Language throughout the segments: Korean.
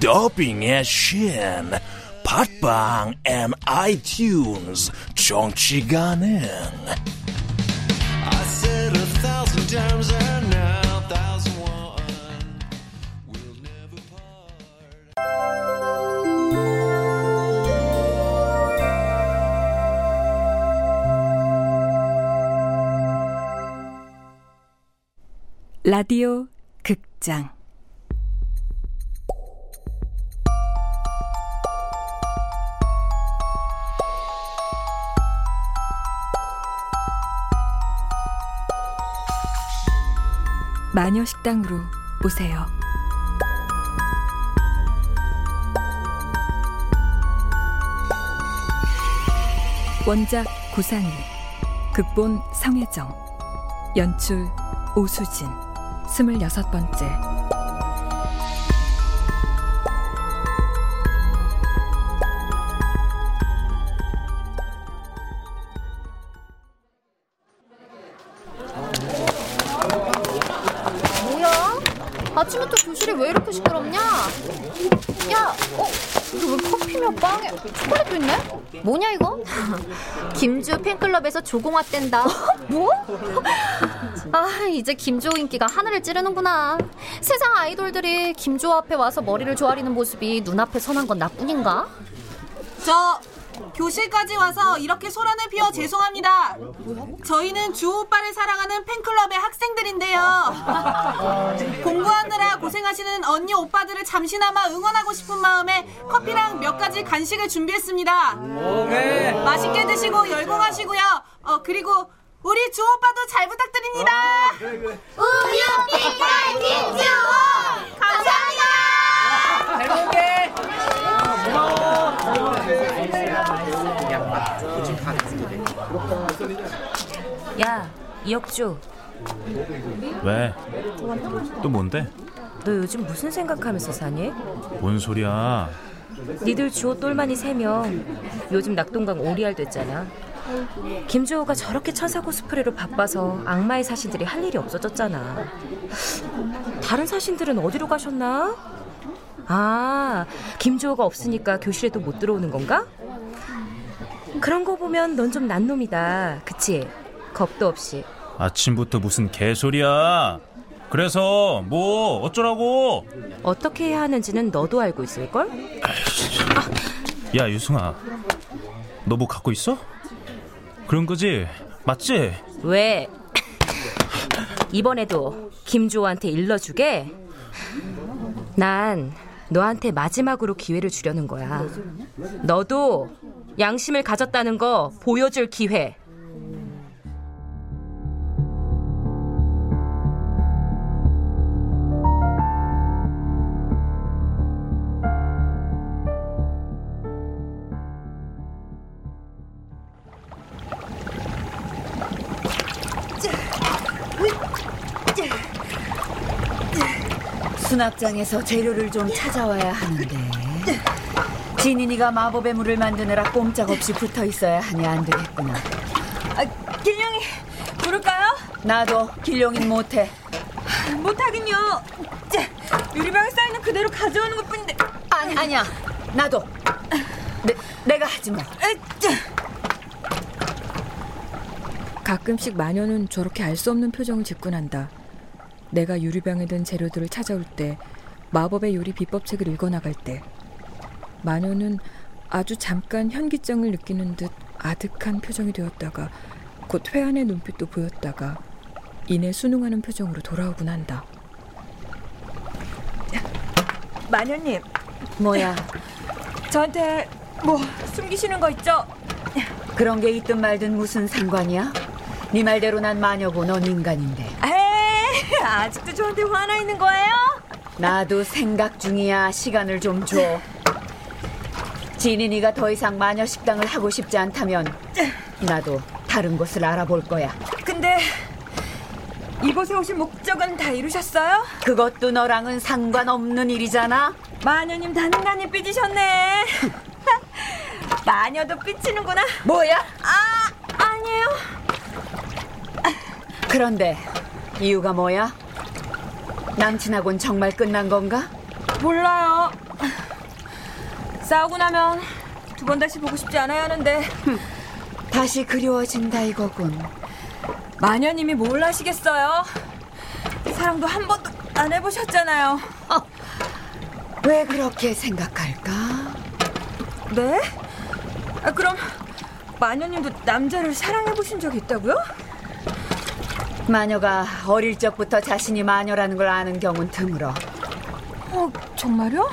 더빙의 신. 팟빵 앤 아이튠즈 정치 가능. 라디오 극장. 마녀식당으로 오세요. 원작 구상희, 극본 성혜정, 연출 오수진. 26번째. 뭐야? 아침부터 교실이 왜 이렇게 시끄럽냐? 야, 이거 왜 커피며 빵에 초콜릿도 있네? 뭐냐 이거? 김주 팬클럽에서 조공화 뗀다. 뭐? 아, 이제 김주호 인기가 하늘을 찌르는구나. 세상 아이돌들이 김주호 앞에 와서 머리를 조아리는 모습이 눈앞에 선한 건 나뿐인가? 저 교실까지 와서 이렇게 소란을 피워 죄송합니다. 저희는 주호 오빠를 사랑하는 팬클럽의 학생들인데요. 공부하느라 고생하시는 언니 오빠들을 잠시나마 응원하고 싶은 마음에 커피랑 몇 가지 간식을 준비했습니다. 맛있게 드시고 열공하시고요. 그리고 우리 주호 오빠도 잘 부탁드립니다. 우유 빛깔 김주호 감사합니다. 잘 먹게. 야, 이혁주. 왜? 또 뭔데? 너 요즘 무슨 생각하면서 사니? 뭔 소리야? 니들 주호 똘마니 3명 요즘 낙동강 오리알 됐잖아. 김주호가 저렇게 천사 코스프레로 바빠서 악마의 사신들이 할 일이 없어졌잖아. 다른 사신들은 어디로 가셨나? 아, 김주호가 없으니까 교실에도 못 들어오는 건가? 그런 거 보면 넌 좀 난놈이다, 그치? 겁도 없이. 아침부터 무슨 개소리야. 그래서 뭐 어쩌라고? 어떻게 해야 하는지는 너도 알고 있을걸? 아. 야, 유승아, 너 뭐 갖고 있어? 그런 거지? 맞지? 왜? 이번에도 김주호한테 일러주게? 난 너한테 마지막으로 기회를 주려는 거야. 너도 양심을 가졌다는 거 보여줄 기회. 수납장에서 재료를 좀 찾아와야 하는데, 진인이가 마법의 물을 만드느라 꼼짝없이 붙어있어야 하니 안 되겠구나. 아, 길룡이 부를까요? 나도 길룡인 못해. 못하긴요. 유리병에 쌓이는 그대로 가져오는 것뿐인데. 아니야, 나도. 내가 하지 뭐. 가끔씩 마녀는 저렇게 알 수 없는 표정을 짓곤 한다. 내가 유리병에 든 재료들을 찾아올 때, 마법의 요리 비법책을 읽어나갈 때, 마녀는 아주 잠깐 현기증을 느끼는 듯 아득한 표정이 되었다가 곧 회한의 눈빛도 보였다가 이내 순응하는 표정으로 돌아오곤 한다. 마녀님. 뭐야? 저한테 뭐 숨기시는 거 있죠? 그런 게 있든 말든 무슨 상관이야? 네 말대로 난 마녀고 넌 인간인데. 에이, 아직도 저한테 화나 있는 거예요? 나도 생각 중이야. 시간을 좀 줘. 진인이가 더 이상 마녀식당을 하고 싶지 않다면 나도 다른 곳을 알아볼 거야. 근데 이곳에 오신 목적은 다 이루셨어요? 그것도 너랑은 상관없는 일이잖아. 마녀님 단단히 삐지셨네. 마녀도 삐치는구나. 뭐야? 아니에요. 그런데 이유가 뭐야? 남친하고는 정말 끝난 건가? 몰라요. 싸우고 나면 두 번 다시 보고 싶지 않아야 하는데 다시 그리워진다 이거군. 마녀님이 뭘 하시겠어요? 사랑도 한 번도 안 해보셨잖아요. 왜 그렇게 생각할까? 네? 그럼 마녀님도 남자를 사랑해보신 적이 있다고요? 마녀가 어릴 적부터 자신이 마녀라는 걸 아는 경우는 드물어. 정말요?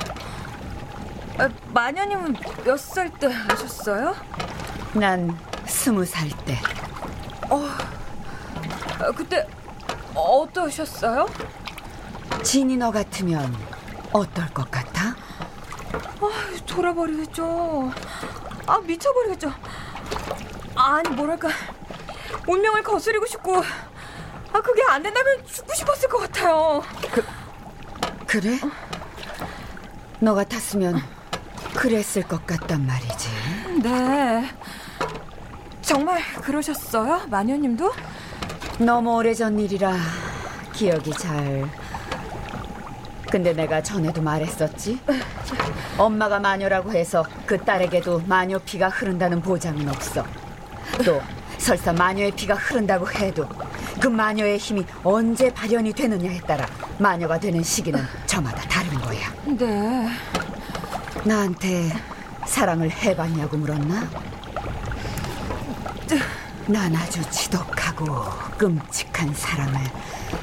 마녀님은 몇 살 때 아셨어요? 난 20살 때. 그때 어떠셨어요? 진이 너 같으면 어떨 것 같아? 돌아버리겠죠. 미쳐버리겠죠. 아니 뭐랄까 운명을 거스르고 싶고 그게 안 된다면 죽고 싶었을 것 같아요. 그래? 너 같았으면 그랬을 것 같단 말이지. 네. 정말 그러셨어요? 마녀님도? 너무 오래전 일이라 기억이 잘... 근데 내가 전에도 말했었지? 엄마가 마녀라고 해서 그 딸에게도 마녀 피가 흐른다는 보장은 없어. 또 설사 마녀의 피가 흐른다고 해도 그 마녀의 힘이 언제 발현이 되느냐에 따라 마녀가 되는 시기는 저마다 다른 거야. 네. 나한테 사랑을 해봤냐고 물었나? 난 아주 지독하고 끔찍한 사랑을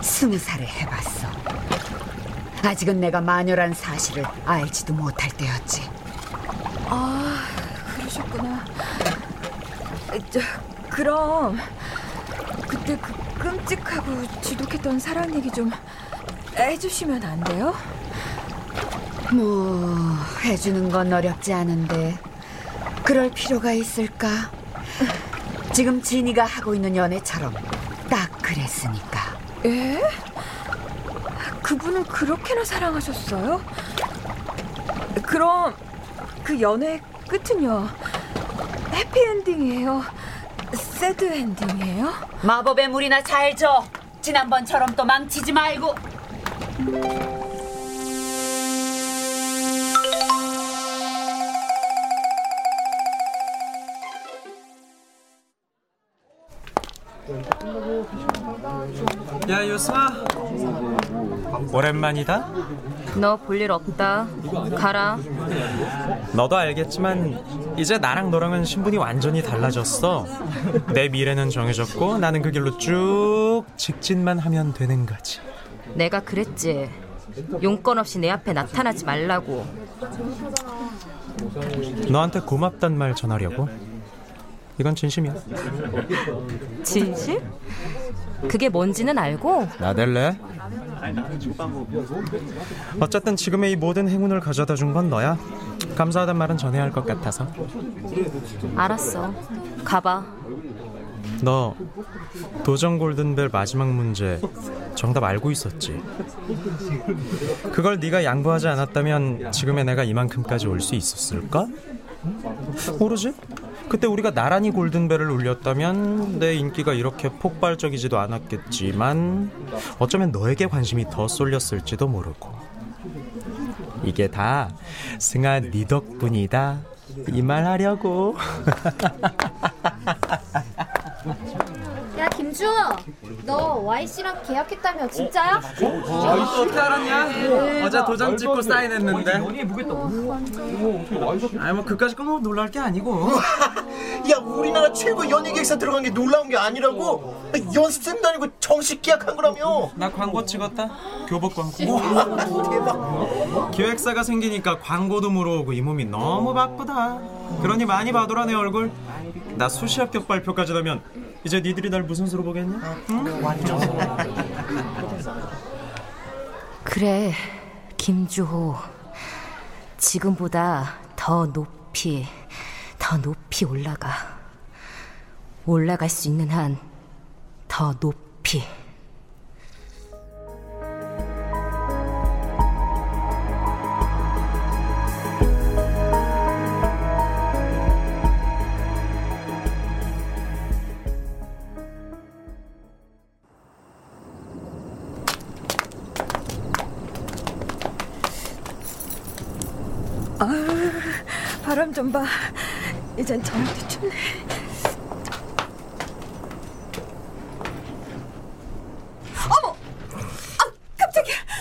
20살에 해봤어. 아직은 내가 마녀란 사실을 알지도 못할 때였지. 그러셨구나. 그럼 그때 그 끔찍하고 지독했던 사랑 얘기 좀 해주시면 안 돼요? 뭐 해주는 건 어렵지 않은데 그럴 필요가 있을까? 지금 진이가 하고 있는 연애처럼 딱 그랬으니까. 예? 그분은 그렇게나 사랑하셨어요? 그럼 그 연애의 끝은요? 해피엔딩이에요? 새드엔딩이에요? 마법의 물이나 잘 줘. 지난번처럼 또 망치지 말고. 야, 요스마. 오랜만이다. 너 볼 일 없다. 가라. 너도 알겠지만 이제 나랑 너랑은 신분이 완전히 달라졌어. 내 미래는 정해졌고 나는 그 길로 쭉 직진만 하면 되는 거지. 내가 그랬지. 용건 없이 내 앞에 나타나지 말라고. 너한테 고맙단 말 전하려고. 이건 진심이야. 진심? 그게 뭔지는 알고? 나댈래? 어쨌든 지금의 이 모든 행운을 가져다 준 건 너야. 감사하단 말은 전해야 할 것 같아서. 알았어. 가봐. 너 도전 골든벨 마지막 문제 정답 알고 있었지? 그걸 네가 양보하지 않았다면 지금의 내가 이만큼까지 올 수 있었을까? 모르지? 그때 우리가 나란히 골든벨을 울렸다면 내 인기가 이렇게 폭발적이지도 않았겠지만 어쩌면 너에게 관심이 더 쏠렸을지도 모르고. 이게 다 승아 네 덕분이다 이 말 하려고. 야 김 민주, 너 Y씨랑 계약했다며 진짜야? 어떻게 알았냐? 어제 도장 찍고 사인했는데. 아니 뭐 그까지 끊어도 놀랄 게 아니고. 야, 우리나라 최고 연예 기획사 들어간 게 놀라운 게 아니라고? 연습생 다니고 정식 계약한 거라며. 나 광고 찍었다. 교복 광고. 대박. 기획사가 생기니까 광고도 물어오고 이 몸이 너무 바쁘다. 그러니 많이 봐둬라 내 얼굴. 나 수시 합격 발표까지 나면 이제 니들이 날 무슨 수로 보겠냐? 응? 그래, 김주호. 지금보다 더 높이 올라갈 수 있는 한 더 높이. 바람 좀 봐. 이젠 저녁도 춥네. 어머!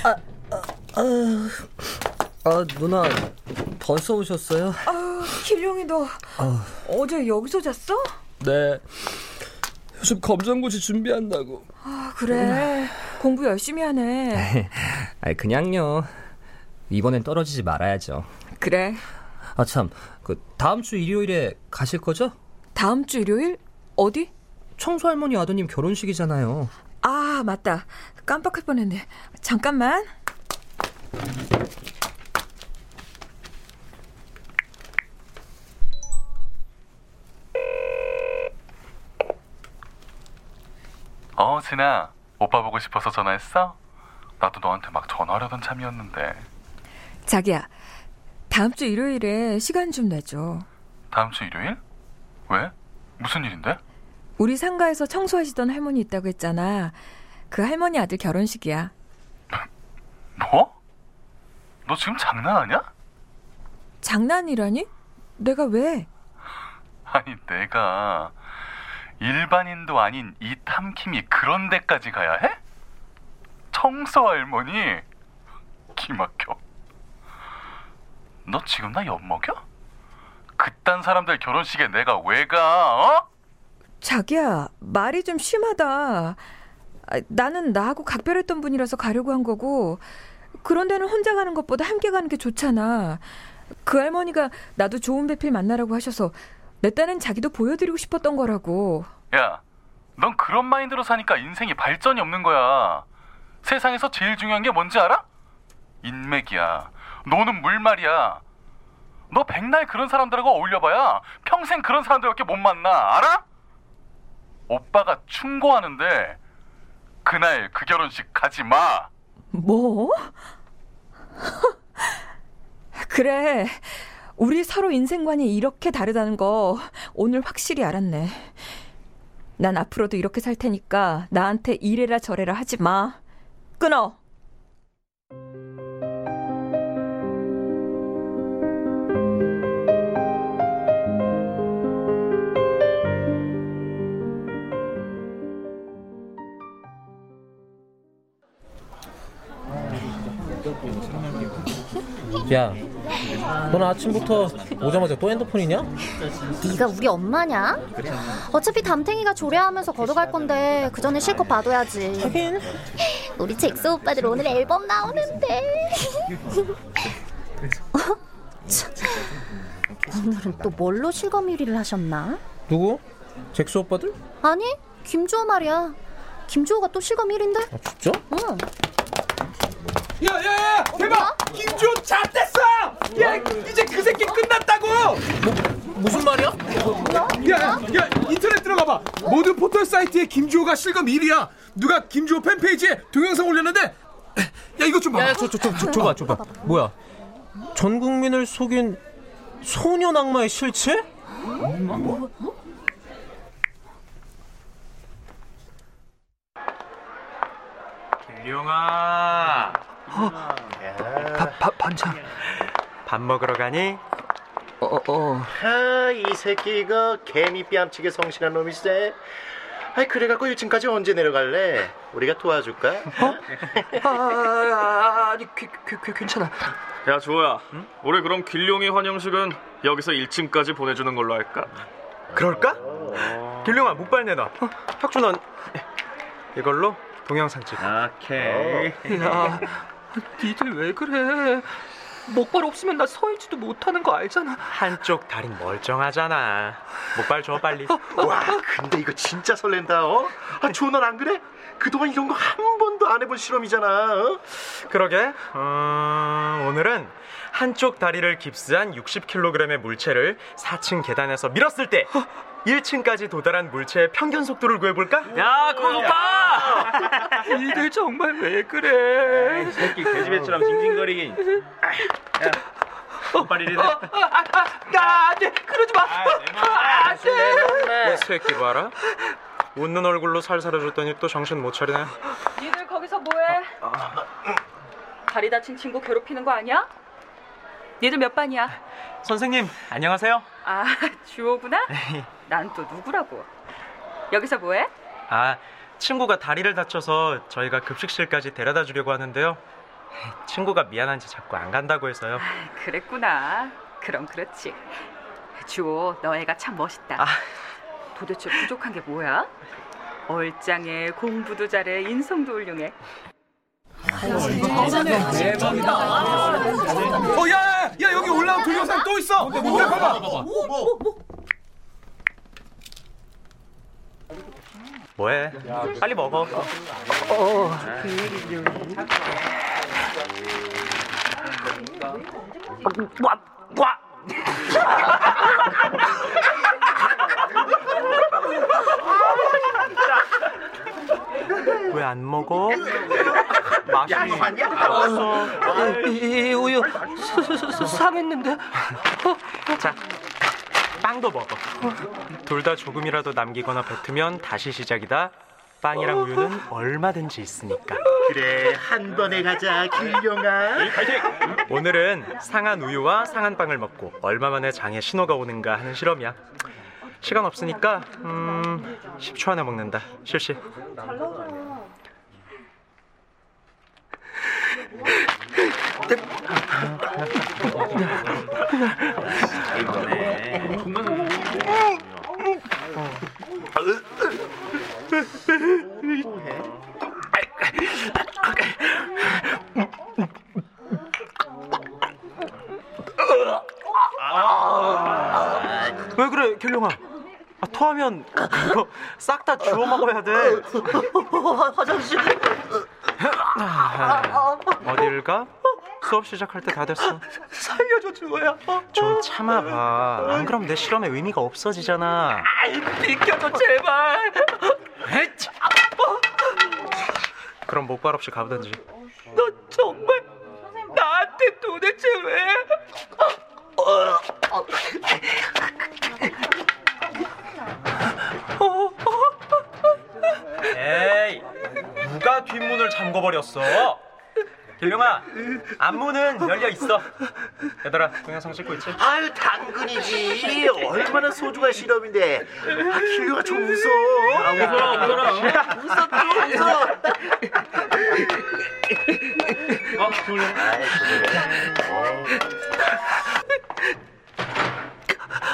아, 깜짝이야. 누나 벌써 오셨어요? 아, 길룡이 너 어제 여기서 잤어? 네. 요즘 검정고시 준비한다고. 아, 그래. 공부 열심히 하네. 아니, 그냥요. 이번엔 떨어지지 말아야죠. 그래. 아, 참, 그 다음 주 일요일에 가실 거죠? 다음 주 일요일? 어디? 청소 할머니 아드님 결혼식이잖아요. 아, 맞다. 깜빡할 뻔했네. 잠깐만. 진아. 오빠 보고 싶어서 전화했어? 나도 너한테 막 전화하려던 참이었는데. 자기야. 다음 주 일요일에 시간 좀 내줘. 다음 주 일요일? 왜? 무슨 일인데? 우리 상가에서 청소하시던 할머니 있다고 했잖아. 그 할머니 아들 결혼식이야. 뭐? 너 지금 장난하냐? 장난이라니? 내가 왜? 아니, 내가 일반인도 아닌 이 탐킴이 그런 데까지 가야 해? 청소 할머니? 기막혀. 너 지금 나 엿먹여? 그딴 사람들 결혼식에 내가 왜 가? 어? 자기야, 말이 좀 심하다. 나는 나하고 각별했던 분이라서 가려고 한 거고, 그런 데는 혼자 가는 것보다 함께 가는 게 좋잖아. 그 할머니가 나도 좋은 배필 만나라고 하셔서 내 딴엔 자기도 보여드리고 싶었던 거라고. 야, 넌 그런 마인드로 사니까 인생이 발전이 없는 거야. 세상에서 제일 중요한 게 뭔지 알아? 인맥이야. 너는 물말이야. 너 백날 그런 사람들하고 어울려봐야 평생 그런 사람들밖에 못 만나. 알아? 오빠가 충고하는데 그날 그 결혼식 가지 마. 뭐? 그래. 우리 서로 인생관이 이렇게 다르다는 거 오늘 확실히 알았네. 난 앞으로도 이렇게 살 테니까 나한테 이래라 저래라 하지 마. 끊어. 야, 넌 아침부터 오자마자 또 핸드폰이냐? 네가 우리 엄마냐? 어차피 담탱이가 조례하면서 걷어갈 건데 그 전에 실컷 봐둬야지. 하긴 우리 잭스 오빠들 오늘 앨범 나오는데. 참, 오늘은 또 뭘로 실검 1위를 하셨나? 누구? 잭스 오빠들? 아니, 김주호 말이야. 김주호가 또 실검 1위인데? 아, 진짜? 응. 야야야! 대박! 김주호 잣됐어! 야, 이제 그 새끼 끝났다고! 무슨 말이야? 야, 인터넷 들어가봐. 모든 포털 사이트에 김주호가 실검 1위야. 누가 김주호 팬페이지에 동영상 올렸는데, 야 이것 좀 봐. 줘봐. 뭐야? 전 국민을 속인 소년 악마의 실체? 뭐? 길룡아. 반찬. 밥 먹으러 가니? 이 새끼 이거 개미 뺨치게 성실한 놈이세. 아이 그래갖고 2층까지 언제 내려갈래? 우리가 도와줄까? 어? 아니 괜찮아. 야 주호야, 응? 우리 그럼 길룡이 환영식은 여기서 1층까지 보내주는 걸로 할까? 그럴까? 길룡아 목발 내놔. 혁준아 이걸로 동영상 찍어. 오케이. 야 니들 왜 그래? 목발 없으면 나 서있지도 못하는 거 알잖아. 한쪽 다리는 멀쩡하잖아. 목발 줘 빨리. 와 근데 이거 진짜 설렌다. 어? 아 주호 넌 안 그래? 그동안 이런 거 한 번도 안 해본 실험이잖아. 어? 그러게. 오늘은 한쪽 다리를 깁스한 60kg의 물체를 4층 계단에서 밀었을 때 1층까지 도달한 물체의 평균 속도를 구해볼까? 야 그거 높아! 니들 정말 왜 그래? 에이, 새끼 개집애처럼 징징거리긴. 빨리 이래. 나 안돼 그러지 마. 안돼. 이 새끼 봐라. 웃는 얼굴로 살살해줬더니 또 정신 못 차리네. 니들 거기서 뭐해? 다리 다친 친구 괴롭히는 거 아니야? 니들 몇 반이야? 선생님 안녕하세요. 아 주호구나? 난 또 누구라고. 여기서 뭐해? 아 친구가 다리를 다쳐서 저희가 급식실까지 데려다 주려고 하는데요. 친구가 미안한지 자꾸 안 간다고 해서요. 아, 그랬구나. 그럼 그렇지. 주호 너 애가 참 멋있다. 아. 도대체 부족한 게 뭐야? 얼짱해, 공부도 잘해, 인성도 훌륭해. 대박이다. 야 여기 올라온 동영상 또 있어. 뭐야 봐봐. 뭐해? 빨리 먹어. 와. 왜 안 먹어? 맛이 이 우유 상했는데. 자 빵도 먹어. 둘 다 조금이라도 남기거나 뱉으면 다시 시작이다. 빵이랑 우유는 얼마든지 있으니까. 그래 한 번에 가자 길룡아. 오늘은 상한 우유와 상한 빵을 먹고 얼마 만에 장에 신호가 오는가 하는 실험이야. 시간 없으니까 10초 안에 먹는다. 실시. 왜 그래 길룡아? 아, 토하면 그거 싹 다 주워 먹어야 돼. 화장실. 어딜 가? 수업 시작할 때 다 됐어. 살려줘 주호야. 좀 참아봐. 안 그럼 내 실험의 의미가 없어지잖아. 비켜줘 제발. 그럼 목발 없이 가보든지. 너 정말 나한테 도대체 왜? 에이 누가 뒷문을 잠궈버렸어? 길룡아 앞문은 열려있어. 얘들아 동영상 찍고 있지? 아유 당근이지. 얼마나 소중한 실험인데. 아, 길룡아 좀 웃어. 아, 웃어 좀 웃어. 아, 길룡아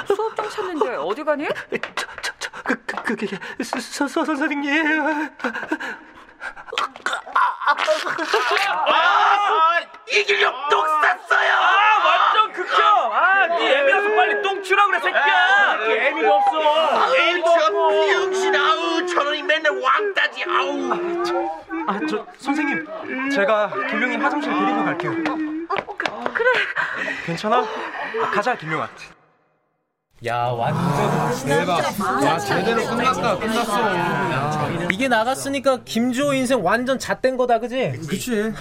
수업 좀 찾는데 어디 가니? 그게 선생님. 이 길룡 똥 쌌어요. 아 완전 극혐. 아 니 애미라서 빨리 똥 치우라 그래 새끼야. 니 애미가 없어. 애미도 없고. 미용신 아우 저놈이 맨날 왕따지 아우. 저 선생님 제가 길룡이 화장실 데리고 갈게요. 그래. 괜찮아? 가자 길룡아. 야 완전 대박. 와 제대로 끝났다. 끝났어. 이게 나갔으니까 김주호 인생 완전 잣된 거다 그지? 그치.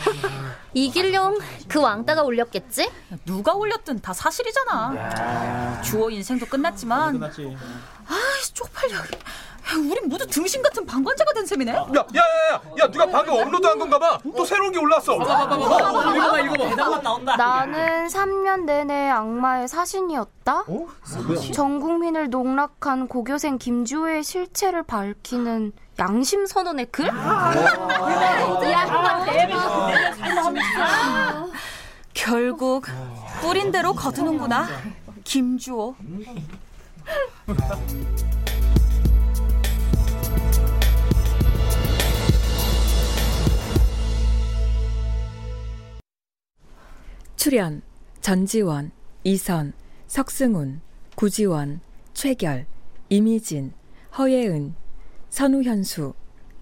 이길용 그 왕따가 올렸겠지? 누가 올렸든 다 사실이잖아. 주호 인생도 끝났지만 아이 쪽팔려. 우린 모두 등신 같은 방관자가 된 셈이네. 야, 누가 방금 업로드한 건가 봐. 또 새로운 게 올라왔어. 읽어봐. 나는 3년 내내 악마의 사신이었다. 어? 사신? 전 국민을 농락한 고교생 김주호의 실체를 밝히는 양심 선언의 글? 야, 대박. 결국 뿌린 대로 거두는구나, 김주호. 출연 전지원, 이선, 석승훈, 구지원, 최결, 이미진, 허예은, 선우현수,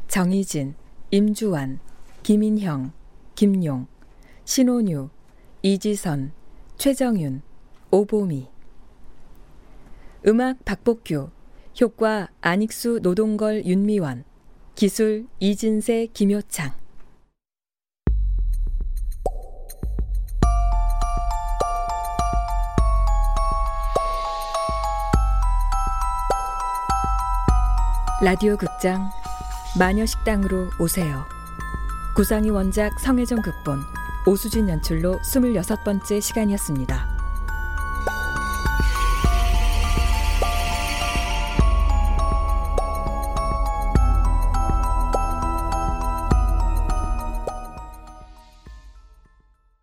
정희진, 임주환, 김인형, 김용, 신온유, 이지선, 최정윤, 오보미. 음악 박복규, 효과 안익수, 노동걸, 윤미원, 기술 이진세, 김효창. 라디오 극장 마녀식당으로 오세요. 구상희 원작, 성혜정 극본, 오수진 연출로 26번째 시간이었습니다.